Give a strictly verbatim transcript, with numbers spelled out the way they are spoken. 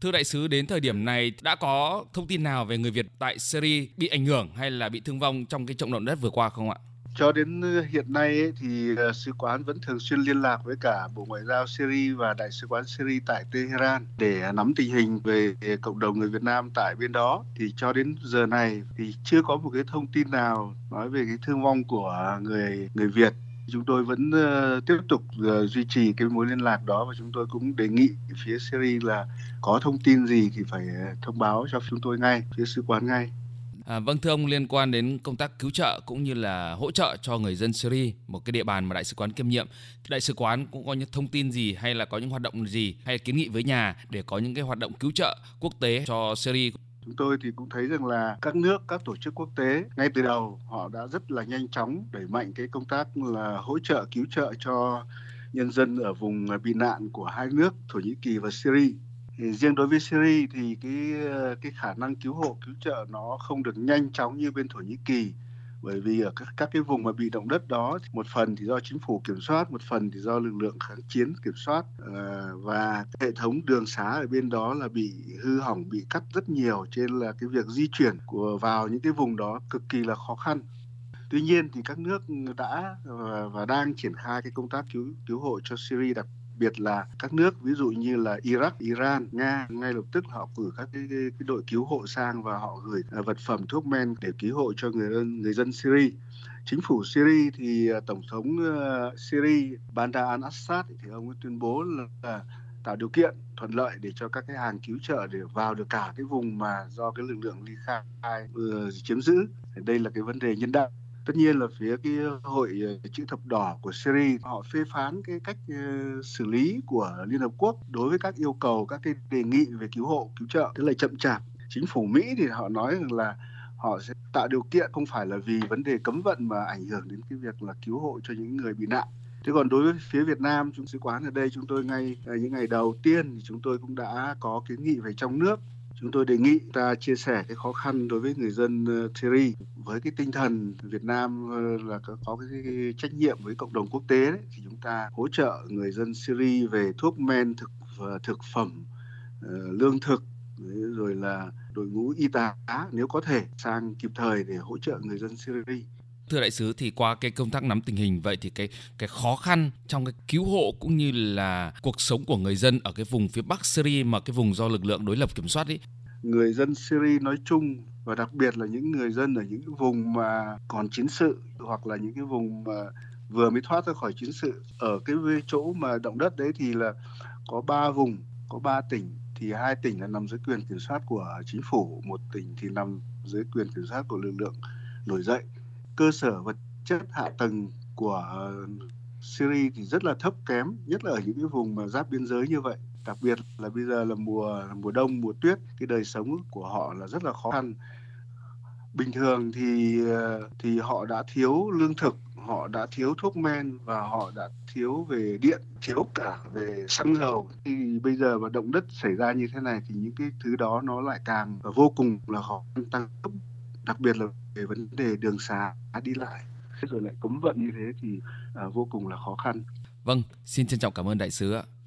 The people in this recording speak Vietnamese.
Thưa đại sứ, đến thời điểm này đã có thông tin nào về người Việt tại Syria bị ảnh hưởng hay là bị thương vong trong cái trận động đất vừa qua không ạ? Cho đến hiện nay ấy, thì sứ quán vẫn thường xuyên liên lạc với cả Bộ Ngoại giao Syria và Đại sứ quán Syria tại Tehran để nắm tình hình về cộng đồng người Việt Nam tại bên đó. Thì cho đến giờ này thì chưa có một cái thông tin nào nói về cái thương vong của người người Việt. Chúng tôi vẫn uh, tiếp tục uh, duy trì cái mối liên lạc đó và chúng tôi cũng đề nghị phía Syria là có thông tin gì thì phải thông báo cho chúng tôi ngay, phía sứ quán ngay. À, vâng thưa ông, liên quan đến công tác cứu trợ cũng như là hỗ trợ cho người dân Syria, một cái địa bàn mà đại sứ quán kiêm nhiệm, đại sứ quán cũng có những thông tin gì hay là có những hoạt động gì hay kiến nghị với nhà để có những cái hoạt động cứu trợ quốc tế cho Syria? Chúng tôi thì cũng thấy rằng là các nước, các tổ chức quốc tế ngay từ đầu họ đã rất là nhanh chóng đẩy mạnh cái công tác là hỗ trợ, cứu trợ cho nhân dân ở vùng bị nạn của hai nước Thổ Nhĩ Kỳ và Syria. Riêng đối với Syria thì cái cái khả năng cứu hộ, cứu trợ nó không được nhanh chóng như bên Thổ Nhĩ Kỳ, bởi vì ở các, các cái vùng mà bị động đất đó, một phần thì do chính phủ kiểm soát, một phần thì do lực lượng kháng chiến kiểm soát, và hệ thống đường xá ở bên đó là bị hư hỏng, bị cắt rất nhiều, cho nên là cái việc di chuyển của vào những cái vùng đó cực kỳ là khó khăn. Tuy nhiên thì các nước đã và đang triển khai cái công tác cứu cứu hộ cho Syria, đặc biệt là các nước ví dụ như là Iraq, Iran, Nga, ngay lập tức họ cử các cái, cái đội cứu hộ sang và họ gửi vật phẩm, thuốc men để cứu hộ cho người dân người dân Syria. Chính phủ Syria thì tổng thống Syria Bashar al-Assad thì ông ấy tuyên bố là tạo điều kiện thuận lợi để cho các cái hàng cứu trợ để vào được cả cái vùng mà do cái lực lượng ly khai vừa chiếm giữ. Đây là cái vấn đề nhân đạo. Tất nhiên là phía cái Hội Chữ Thập Đỏ của Syria họ phê phán cái cách xử lý của Liên Hợp Quốc đối với các yêu cầu, các cái đề nghị về cứu hộ, cứu trợ, tức là chậm chạp. Chính phủ Mỹ thì họ nói rằng là họ sẽ tạo điều kiện, không phải là vì vấn đề cấm vận mà ảnh hưởng đến cái việc là cứu hộ cho những người bị nạn. Thế còn đối với phía Việt Nam, chúng sứ quán ở đây, chúng tôi ngay những ngày đầu tiên thì chúng tôi cũng đã có kiến nghị về trong nước. Chúng tôi đề nghị ta chia sẻ cái khó khăn đối với người dân Syria với cái tinh thần Việt Nam là có cái trách nhiệm với cộng đồng quốc tế đấy, thì chúng ta hỗ trợ người dân Syria về thuốc men, thực thực phẩm, lương thực, rồi là đội ngũ y tá nếu có thể sang kịp thời để hỗ trợ người dân Syria. Thưa đại sứ, thì qua cái công tác nắm tình hình vậy thì cái cái khó khăn trong cái cứu hộ cũng như là cuộc sống của người dân ở cái vùng phía Bắc Syria, mà cái vùng do lực lượng đối lập kiểm soát ấy. Người dân Syria nói chung và đặc biệt là những người dân ở những cái vùng mà còn chiến sự hoặc là những cái vùng mà vừa mới thoát ra khỏi chiến sự. Ở cái chỗ mà động đất đấy thì là có ba vùng, có ba tỉnh, thì hai tỉnh là nằm dưới quyền kiểm soát của chính phủ, một tỉnh thì nằm dưới quyền kiểm soát của lực lượng nổi dậy. Cơ sở vật chất hạ tầng của Syria thì rất là thấp kém, nhất là ở những cái vùng mà giáp biên giới như vậy. Đặc biệt là bây giờ là mùa mùa đông, mùa tuyết, cái đời sống của họ là rất là khó khăn. Bình thường thì thì họ đã thiếu lương thực, họ đã thiếu thuốc men và họ đã thiếu về điện, thiếu cả về xăng dầu. Thì bây giờ mà động đất xảy ra như thế này thì những cái thứ đó nó lại càng vô cùng là khó khăn tăng cấp. Đặc biệt là về vấn đề đường xá đi lại, rồi lại cấm vận như thế thì à, vô cùng là khó khăn. Vâng, xin trân trọng cảm ơn đại sứ ạ.